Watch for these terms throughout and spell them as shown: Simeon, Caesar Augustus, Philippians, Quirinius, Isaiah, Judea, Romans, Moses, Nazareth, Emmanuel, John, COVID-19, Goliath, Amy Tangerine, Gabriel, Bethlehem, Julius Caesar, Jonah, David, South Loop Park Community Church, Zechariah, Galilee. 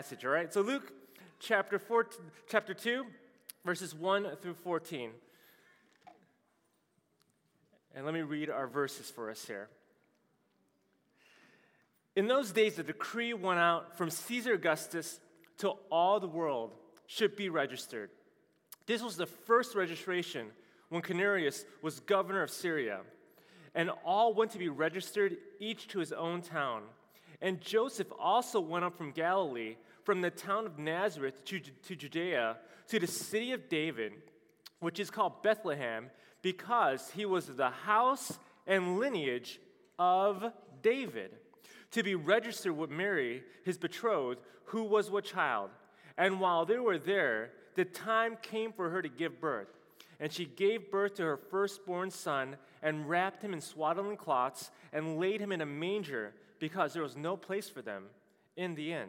Passage, all right? So Luke chapter 2, verses 1 through 14. And let me read our verses for us here. In those days, a decree went out from Caesar Augustus till all the world should be registered. This was the first registration when Quirinius was governor of Syria. And all went to be registered, each to his own town. And Joseph also went up from Galilee, from the town of Nazareth to Judea, to the city of David, which is called Bethlehem, because he was of the house and lineage of David, to be registered with Mary, his betrothed, who was with child. And while they were there, the time came for her to give birth. And she gave birth to her firstborn son, and wrapped him in swaddling cloths, and laid him in a manger, because there was no place for them in the inn.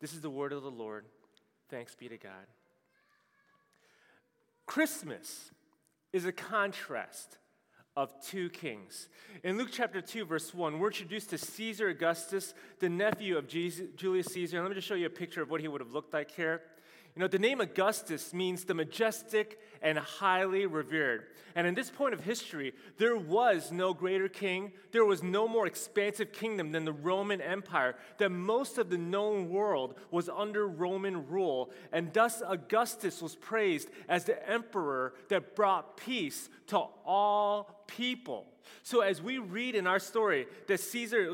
This is the word of the Lord. Thanks be to God. Christmas is a contrast of two kings. In Luke chapter 2, verse 1, we're introduced to Caesar Augustus, the nephew of Julius Caesar. And let me just show you a picture of what he would have looked like here. You know, the name Augustus means the majestic and highly revered. And in this point of history, there was no greater king. There was no more expansive kingdom than the Roman Empire, that most of the known world was under Roman rule. And thus Augustus was praised as the emperor that brought peace to all people. So as we read in our story that Caesar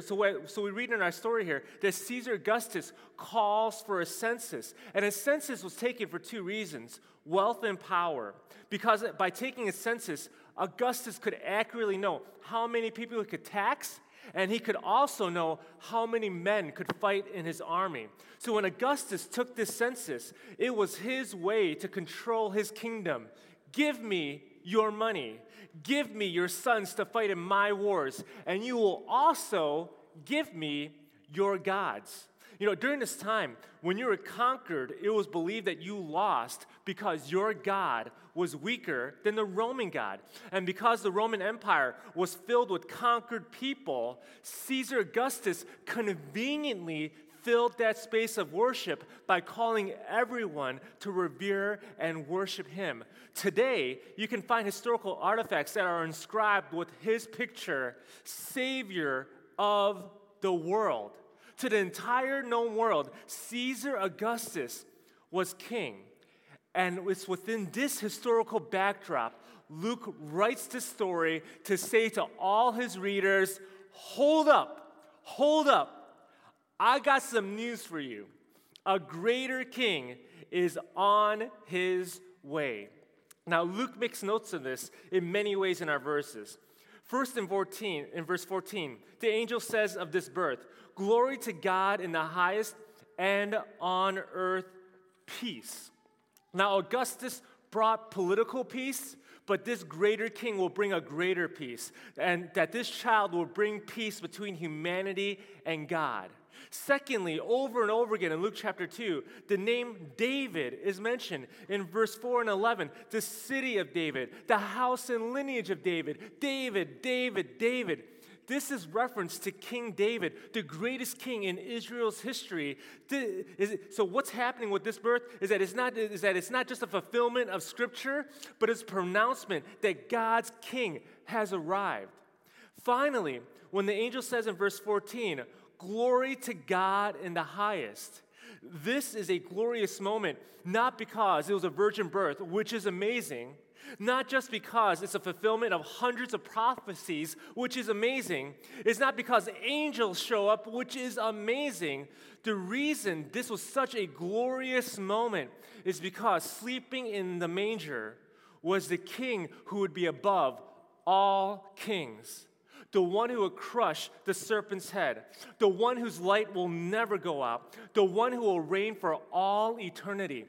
Augustus calls for a census. And a census was taken for two reasons: wealth and power. Because by taking a census, Augustus could accurately know how many people he could tax, and he could also know how many men could fight in his army. So when Augustus took this census, it was his way to control his kingdom. Give me your money. Give me your sons to fight in my wars, and you will also give me your gods. You know, during this time, when you were conquered, it was believed that you lost because your god was weaker than the Roman god. And because the Roman Empire was filled with conquered people, Caesar Augustus conveniently filled that space of worship by calling everyone to revere and worship him. Today, you can find historical artifacts that are inscribed with his picture, Savior of the world. To the entire known world, Caesar Augustus was king. And it's within this historical backdrop, Luke writes this story to say to all his readers, hold up. I got some news for you. A greater king is on his way. Now, Luke makes notes of this in many ways in our verses. First, in verse 14, the angel says of this birth, "Glory to God in the highest, and on earth peace." Now, Augustus brought political peace, but this greater king will bring a greater peace, and that this child will bring peace between humanity and God. Secondly, over and over again in Luke chapter 2, the name David is mentioned in verse 4 and 11. The city of David, the house and lineage of David, David. This is reference to King David, the greatest king in Israel's history. So what's happening with this birth is that it's not just a fulfillment of Scripture, but it's pronouncement that God's king has arrived. Finally, when the angel says in verse 14, "Glory to God in the highest," this is a glorious moment, not because it was a virgin birth, which is amazing, Not just because it's a fulfillment of hundreds of prophecies, which is amazing. It's not because angels show up, which is amazing. The reason this was such a glorious moment is because sleeping in the manger was the king who would be above all kings, the one who would crush the serpent's head, the one whose light will never go out, the one who will reign for all eternity.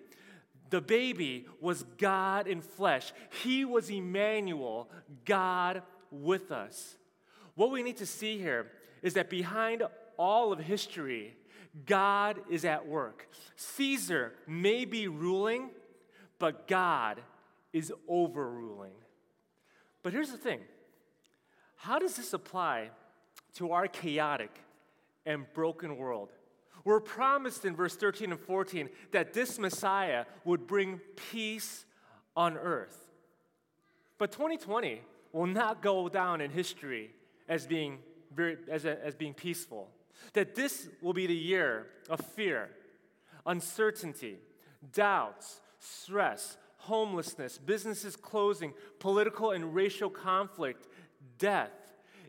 The baby was God in flesh. He was Emmanuel, God with us. What we need to see here is that behind all of history, God is at work. Caesar may be ruling, but God is overruling. But here's the thing. How does this apply to our chaotic and broken world? We're promised in verse 13 and 14 that this Messiah would bring peace on earth. But 2020 will not go down in history as being peaceful. That this will be the year of fear, uncertainty, doubts, stress, homelessness, businesses closing, political and racial conflict, death.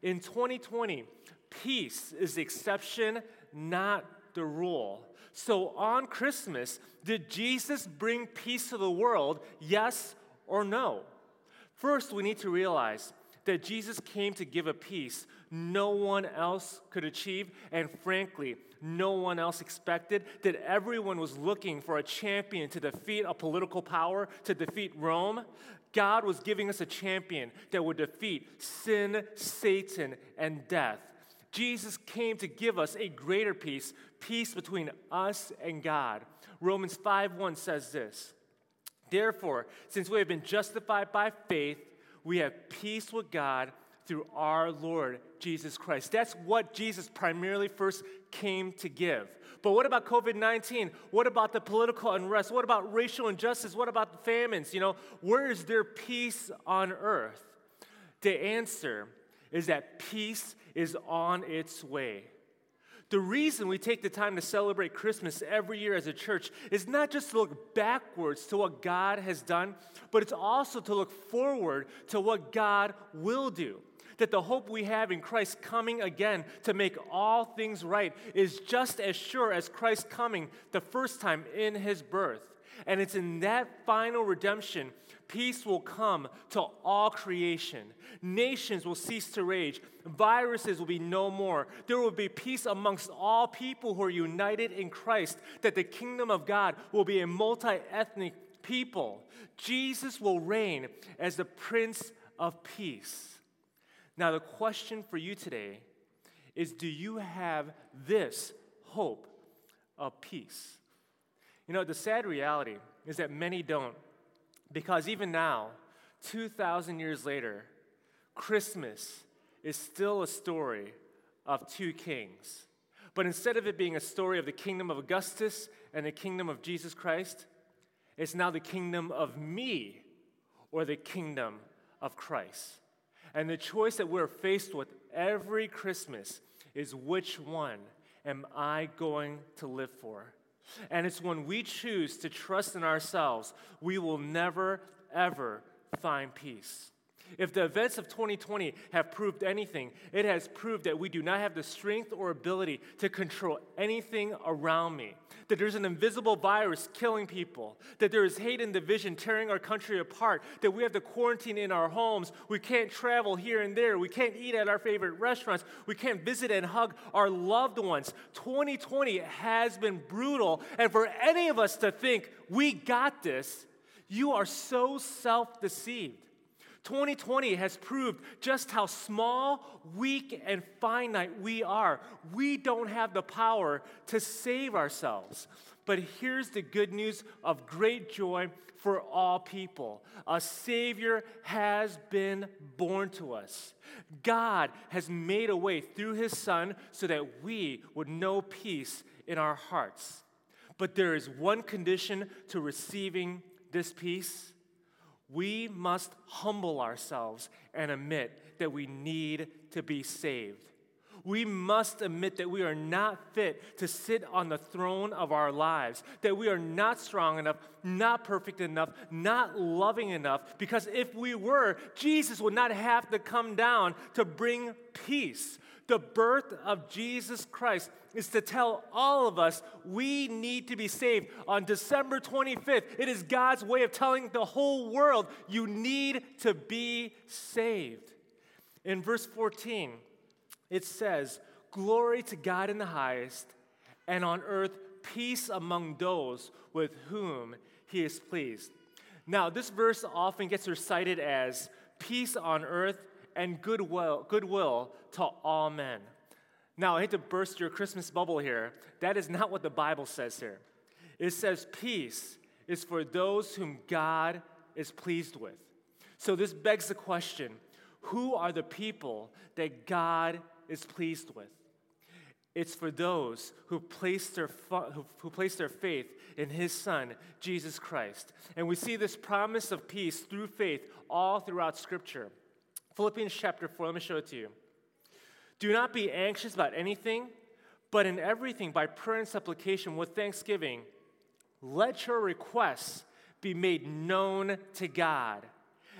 In 2020, peace is the exception, not the rule. So on Christmas, did Jesus bring peace to the world, yes or no? First, we need to realize that Jesus came to give a peace no one else could achieve, and frankly, no one else expected, that everyone was looking for a champion to defeat a political power, to defeat Rome. God was giving us a champion that would defeat sin, Satan, and death. Jesus came to give us a greater peace, peace between us and God. Romans 5:1 says this, "Therefore, since we have been justified by faith, we have peace with God through our Lord Jesus Christ." That's what Jesus primarily first came to give. But what about COVID-19? What about the political unrest? What about racial injustice? What about the famines? Where is there peace on earth? The answer is that peace is on its way. The reason we take the time to celebrate Christmas every year as a church is not just to look backwards to what God has done, but it's also to look forward to what God will do. That the hope we have in Christ coming again to make all things right is just as sure as Christ coming the first time in his birth. And it's in that final redemption, peace will come to all creation. Nations will cease to rage. Viruses will be no more. There will be peace amongst all people who are united in Christ, that the kingdom of God will be a multi-ethnic people. Jesus will reign as the Prince of Peace. Now, the question for you today is, do you have this hope of peace? The sad reality is that many don't, because even now, 2,000 years later, Christmas is still a story of two kings. But instead of it being a story of the kingdom of Augustus and the kingdom of Jesus Christ, it's now the kingdom of me or the kingdom of Christ. And the choice that we're faced with every Christmas is, which one am I going to live for? And it's when we choose to trust in ourselves, we will never, ever find peace. If the events of 2020 have proved anything, it has proved that we do not have the strength or ability to control anything around me, that there's an invisible virus killing people, that there is hate and division tearing our country apart, that we have to quarantine in our homes, we can't travel here and there, we can't eat at our favorite restaurants, we can't visit and hug our loved ones. 2020 has been brutal, and for any of us to think, we got this, you are so self-deceived. 2020 has proved just how small, weak, and finite we are. We don't have the power to save ourselves. But here's the good news of great joy for all people. A Savior has been born to us. God has made a way through his Son so that we would know peace in our hearts. But there is one condition to receiving this peace. We must humble ourselves and admit that we need to be saved. we must admit that we are not fit to sit on the throne of our lives, that we are not strong enough, not perfect enough, not loving enough, because if we were, Jesus would not have to come down to bring peace. The birth of Jesus Christ is to tell all of us we need to be saved. On December 25th, it is God's way of telling the whole world you need to be saved. In verse 14, it says, "Glory to God in the highest, and on earth peace among those with whom he is pleased." Now, this verse often gets recited as peace on earth and goodwill to all men. Now, I hate to burst your Christmas bubble here. That is not what the Bible says here. It says peace is for those whom God is pleased with. So this begs the question, who are the people that God is pleased with? It's for those who place their faith in his Son, Jesus Christ. And we see this promise of peace through faith all throughout Scripture. Philippians chapter 4, let me show it to you. "Do not be anxious about anything, but in everything by prayer and supplication with thanksgiving, let your requests be made known to God.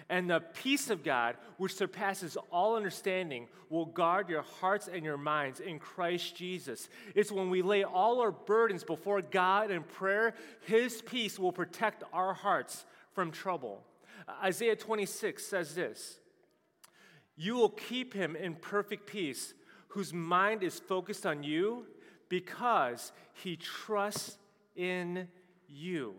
And the peace of God, which surpasses all understanding, will guard your hearts and your minds in Christ Jesus." It's when we lay all our burdens before God in prayer, his peace will protect our hearts from trouble. Isaiah 26 says this, "You will keep him in perfect peace, whose mind is focused on you, because he trusts in you."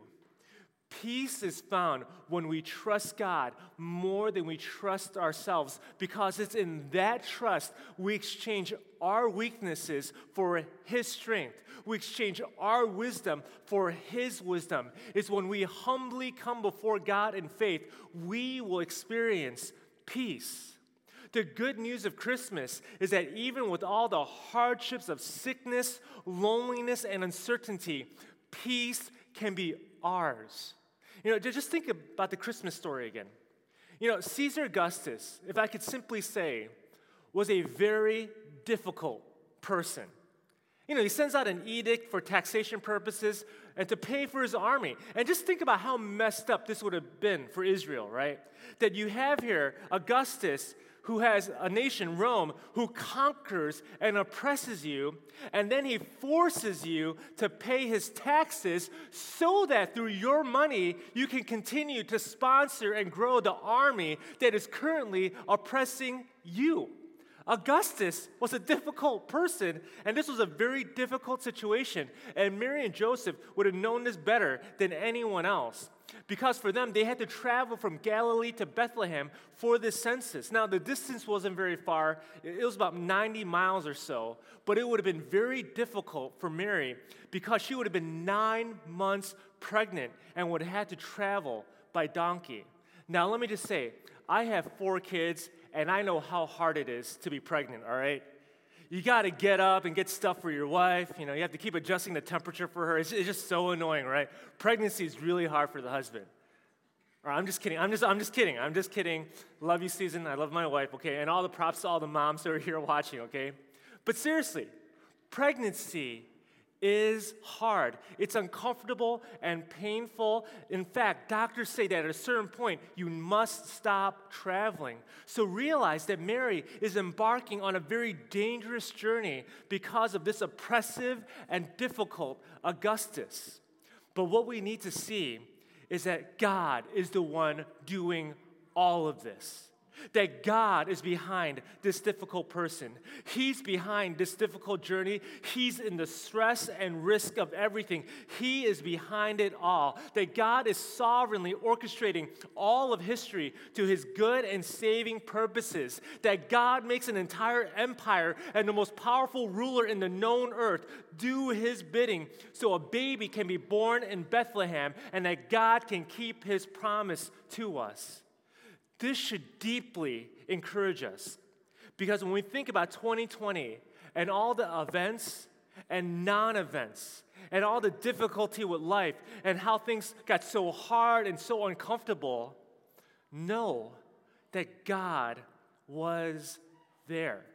Peace is found when we trust God more than we trust ourselves, because it's in that trust we exchange our weaknesses for his strength. We exchange our wisdom for his wisdom. It's when we humbly come before God in faith, we will experience peace. The good news of Christmas is that even with all the hardships of sickness, loneliness, and uncertainty, peace can be ours. You know, just think about the Christmas story again. You know, Caesar Augustus, if I could simply say, was a very difficult person. You know, he sends out an edict for taxation purposes and to pay for his army. And just think about how messed up this would have been for Israel, right? That you have here Augustus, who has a nation, Rome, who conquers and oppresses you, and then he forces you to pay his taxes so that through your money you can continue to sponsor and grow the army that is currently oppressing you. Augustus was a difficult person, and this was a very difficult situation, and Mary and Joseph would have known this better than anyone else. Because for them, they had to travel from Galilee to Bethlehem for this census. Now, the distance wasn't very far. It was about 90 miles or so. But it would have been very difficult for Mary because she would have been 9 months pregnant and would have had to travel by donkey. Now, let me just say, I have 4 kids, and I know how hard it is to be pregnant, all right? You got to get up and get stuff for your wife. You know, you have to keep adjusting the temperature for her. It's just so annoying, right? Pregnancy is really hard for the husband. Or I'm just kidding. I'm just kidding. Love you, Susan. I love my wife, okay? And all the props to all the moms that are here watching, okay? But seriously, pregnancy is hard. It's uncomfortable and painful. In fact, doctors say that at a certain point, you must stop traveling. So realize that Mary is embarking on a very dangerous journey because of this oppressive and difficult Augustus. But what we need to see is that God is the one doing all of this. That God is behind this difficult person. He's behind this difficult journey. He's in the stress and risk of everything. He is behind it all. That God is sovereignly orchestrating all of history to his good and saving purposes. That God makes an entire empire and the most powerful ruler in the known earth do his bidding so a baby can be born in Bethlehem and that God can keep his promise to us. This should deeply encourage us because when we think about 2020 and all the events and non-events and all the difficulty with life and how things got so hard and so uncomfortable, know that God was there.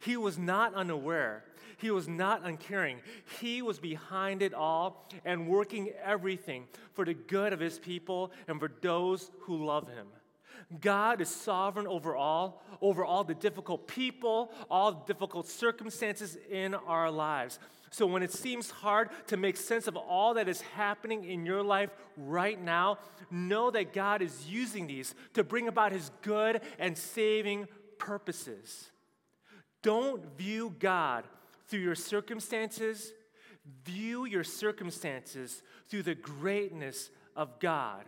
He was not unaware. He was not uncaring. He was behind it all and working everything for the good of his people and for those who love him. God is sovereign over all the difficult people, all the difficult circumstances in our lives. So when it seems hard to make sense of all that is happening in your life right now, know that God is using these to bring about his good and saving purposes. Don't view God through your circumstances. View your circumstances through the greatness of God.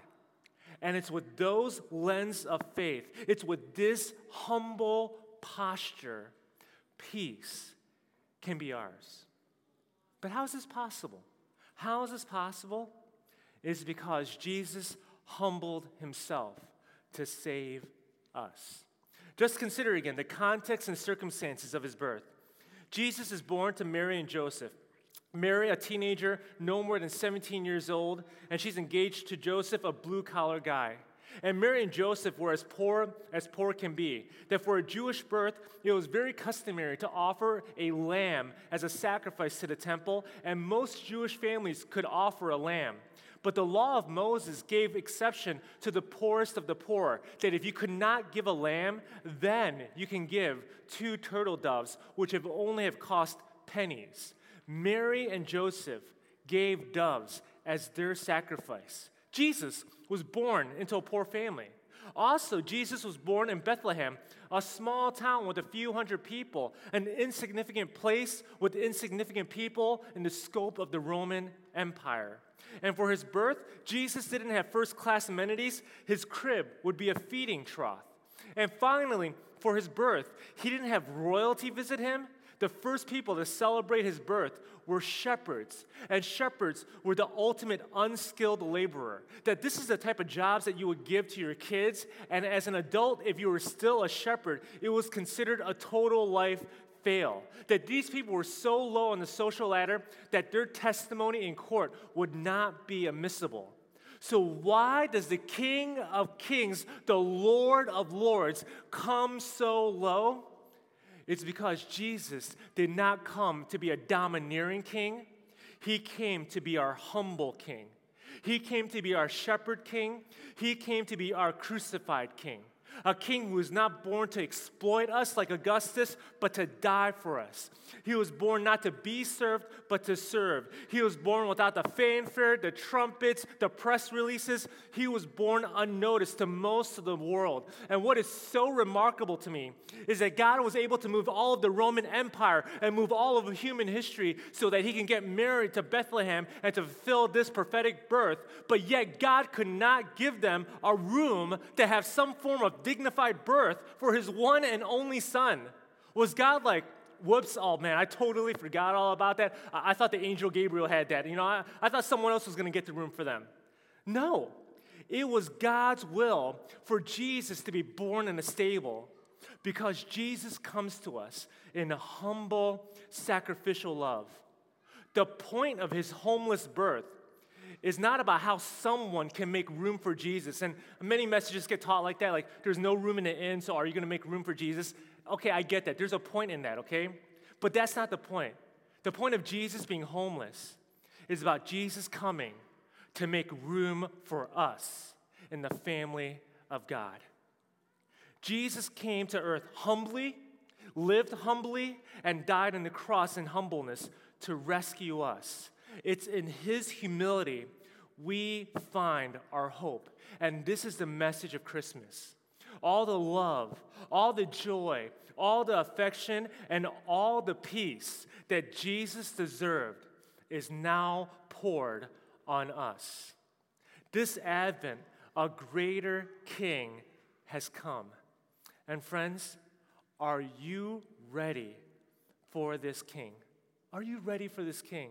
And it's with those lens of faith, it's with this humble posture, peace can be ours. But how is this possible? How is this possible? It's because Jesus humbled himself to save us. Just consider again the context and circumstances of his birth. Jesus is born to Mary and Joseph. Mary, a teenager, no more than 17 years old, and she's engaged to Joseph, a blue-collar guy. And Mary and Joseph were as poor can be. That for a Jewish birth, it was very customary to offer a lamb as a sacrifice to the temple, and most Jewish families could offer a lamb. But the law of Moses gave exception to the poorest of the poor, that if you could not give a lamb, then you can give 2 turtle doves, which have only have cost pennies. Mary and Joseph gave doves as their sacrifice. Jesus was born into a poor family. Also, Jesus was born in Bethlehem, a small town with a few hundred people, an insignificant place with insignificant people in the scope of the Roman Empire. And for his birth, Jesus didn't have first-class amenities. His crib would be a feeding trough. And finally, for his birth, he didn't have royalty visit him. The first people to celebrate his birth were shepherds, and shepherds were the ultimate unskilled laborer. That this is the type of jobs that you would give to your kids, and as an adult, if you were still a shepherd, it was considered a total life fail. That these people were so low on the social ladder that their testimony in court would not be admissible. So why does the King of Kings, the Lord of Lords, come so low? It's because Jesus did not come to be a domineering king. He came to be our humble king. He came to be our shepherd king. He came to be our crucified king. A king who was not born to exploit us like Augustus, but to die for us. He was born not to be served, but to serve. He was born without the fanfare, the trumpets, the press releases. He was born unnoticed to most of the world. And what is so remarkable to me is that God was able to move all of the Roman Empire and move all of human history so that he can get married to Bethlehem and to fulfill this prophetic birth. But yet God could not give them a room to have some form of dignified birth for his one and only son. Was God like, whoops, oh man, I totally forgot all about that. I thought the angel Gabriel had that. I thought someone else was going to get the room for them. No, it was God's will for Jesus to be born in a stable because Jesus comes to us in a humble, sacrificial love. The point of his homeless birth is not about how someone can make room for Jesus. And many messages get taught like that, like there's no room in the inn, so are you going to make room for Jesus? Okay, I get that. There's a point in that, okay? But that's not the point. The point of Jesus being homeless is about Jesus coming to make room for us in the family of God. Jesus came to earth humbly, lived humbly, and died on the cross in humbleness to rescue us. It's in his humility we find our hope. And this is the message of Christmas. All the love, all the joy, all the affection, and all the peace that Jesus deserved is now poured on us. This Advent, a greater King has come. And friends, are you ready for this King? Are you ready for this King?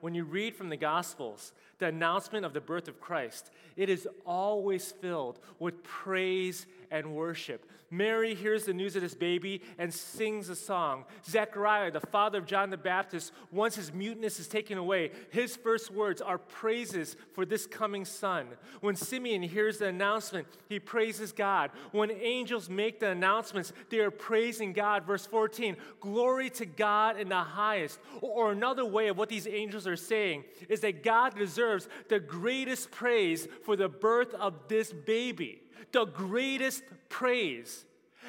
When you read from the Gospels, the announcement of the birth of Christ, it is always filled with praise and worship. Mary hears the news of this baby and sings a song. Zechariah, the father of John the Baptist, once his muteness is taken away, his first words are praises for this coming son. When Simeon hears the announcement, he praises God. When angels make the announcements, they are praising God. Verse 14, glory to God in the highest. Or another way of what these angels are saying is that God deserves the greatest praise for the birth of this baby. The greatest praise.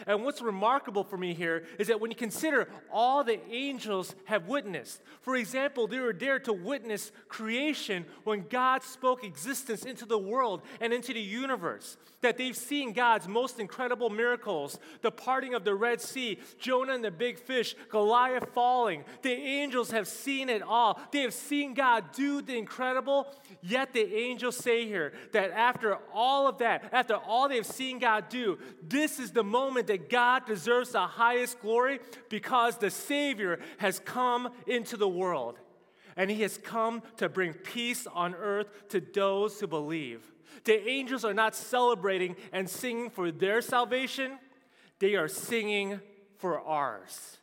And what's remarkable for me here is that when you consider all the angels have witnessed, for example, they were there to witness creation when God spoke existence into the world and into the universe, that they've seen God's most incredible miracles, the parting of the Red Sea, Jonah and the big fish, Goliath falling. The angels have seen it all. They have seen God do the incredible, yet the angels say here that after all of that, after all they've seen God do, this is the moment that God deserves the highest glory because the Savior has come into the world. And he has come to bring peace on earth to those who believe. The angels are not celebrating and singing for their salvation. They are singing for ours.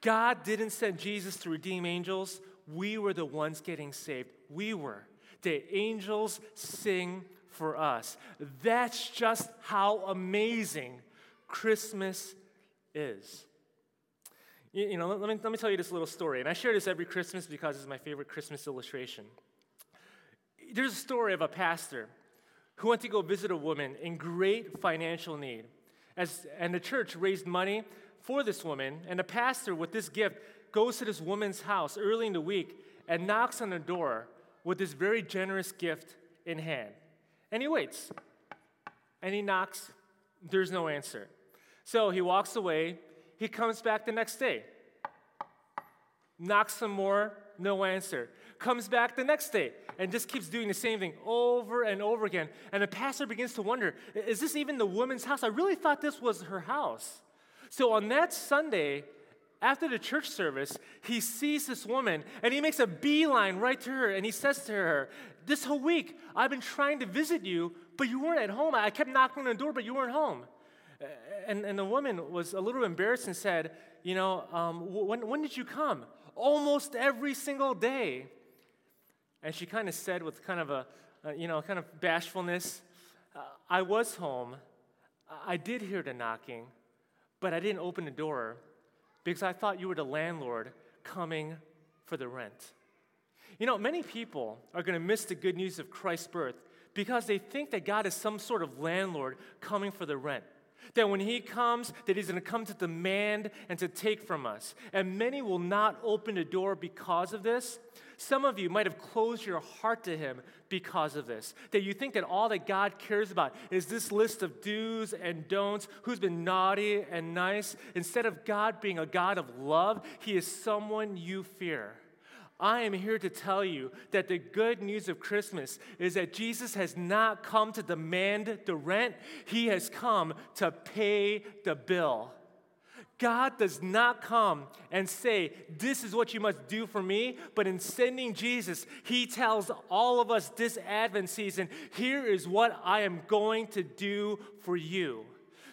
God didn't send Jesus to redeem angels. We were the ones getting saved. We were. The angels sing for us. That's just how amazing Christmas is. You know, let me tell you this little story, and I share this every Christmas because it's my favorite Christmas illustration. There's a story of a pastor who went to go visit a woman in great financial need, and the church raised money for this woman, and the pastor, with this gift, goes to this woman's house early in the week and knocks on the door with this very generous gift in hand. And he waits, and he knocks. There's no answer. So he walks away. He comes back the next day. Knocks some more, no answer. Comes back the next day and just keeps doing the same thing over and over again. And the pastor begins to wonder, is this even the woman's house? I really thought this was her house. So on that Sunday, after the church service, he sees this woman and he makes a beeline right to her and he says to her, this whole week I've been trying to visit you, but you weren't at home. I kept knocking on the door, but you weren't home. And the woman was a little embarrassed and said, you know, when did you come? Almost every single day. And she kind of said with kind of a bashfulness, I was home. I did hear the knocking, but I didn't open the door because I thought you were the landlord coming for the rent. You know, many people are going to miss the good news of Christ's birth because they think that God is some sort of landlord coming for the rent. That when he comes, that he's going to come to demand and to take from us. And many will not open the door because of this. Some of you might have closed your heart to him because of this. That you think that all that God cares about is this list of do's and don'ts, who's been naughty and nice. Instead of God being a God of love, he is someone you fear. I am here to tell you that the good news of Christmas is that Jesus has not come to demand the rent. He has come to pay the bill. God does not come and say, this is what you must do for me, but in sending Jesus, he tells all of us this Advent season, here is what I am going to do for you.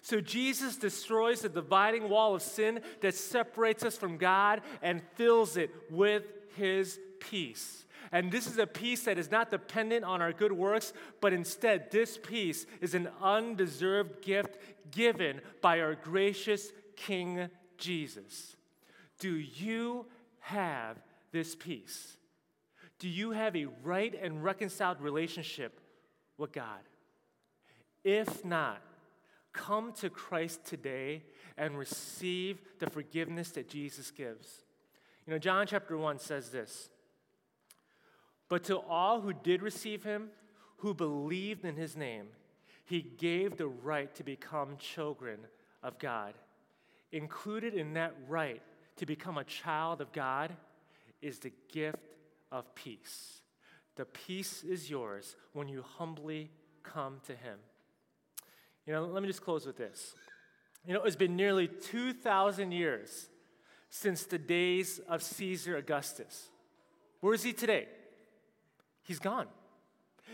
So Jesus destroys the dividing wall of sin that separates us from God and fills it with his peace. And this is a peace that is not dependent on our good works, but instead this peace is an undeserved gift given by our gracious King Jesus. Do you have this peace? Do you have a right and reconciled relationship with God? If not, come to Christ today and receive the forgiveness that Jesus gives. You know, John chapter 1 says this, but to all who did receive him, who believed in his name, he gave the right to become children of God. Included in that right to become a child of God is the gift of peace. The peace is yours when you humbly come to him. You know, let me just close with this. You know, it's been nearly 2,000 years since the days of Caesar Augustus. Where is he today? He's gone.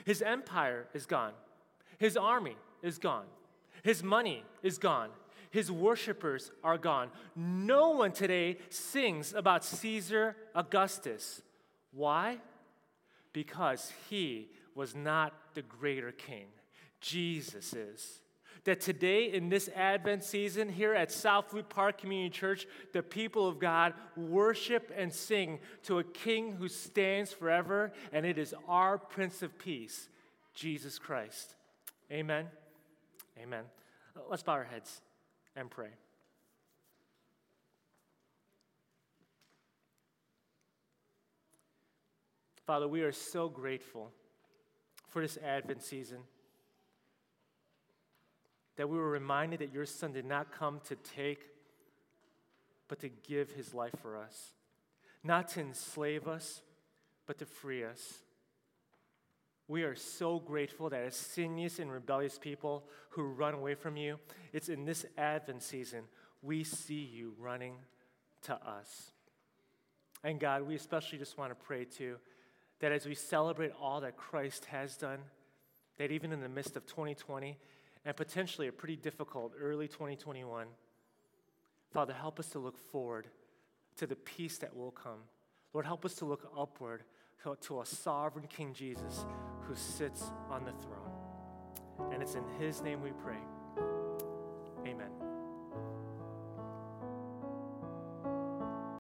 His empire is gone. His army is gone. His money is gone. His worshipers are gone. No one today sings about Caesar Augustus. Why? Because he was not the greater king. Jesus is. That today in this Advent season here at South Loop Park Community Church, the people of God worship and sing to a king who stands forever, and it is our Prince of Peace, Jesus Christ. Amen. Amen. Let's bow our heads and pray. Father, we are so grateful for this Advent season, that we were reminded that your Son did not come to take, but to give his life for us. Not to enslave us, but to free us. We are so grateful that as sinners and rebellious people who run away from you, it's in this Advent season we see you running to us. And God, we especially just want to pray too, that as we celebrate all that Christ has done, that even in the midst of 2020, and potentially a pretty difficult early 2021. Father, help us to look forward to the peace that will come. Lord, help us to look upward to a sovereign King Jesus who sits on the throne. And it's in his name we pray.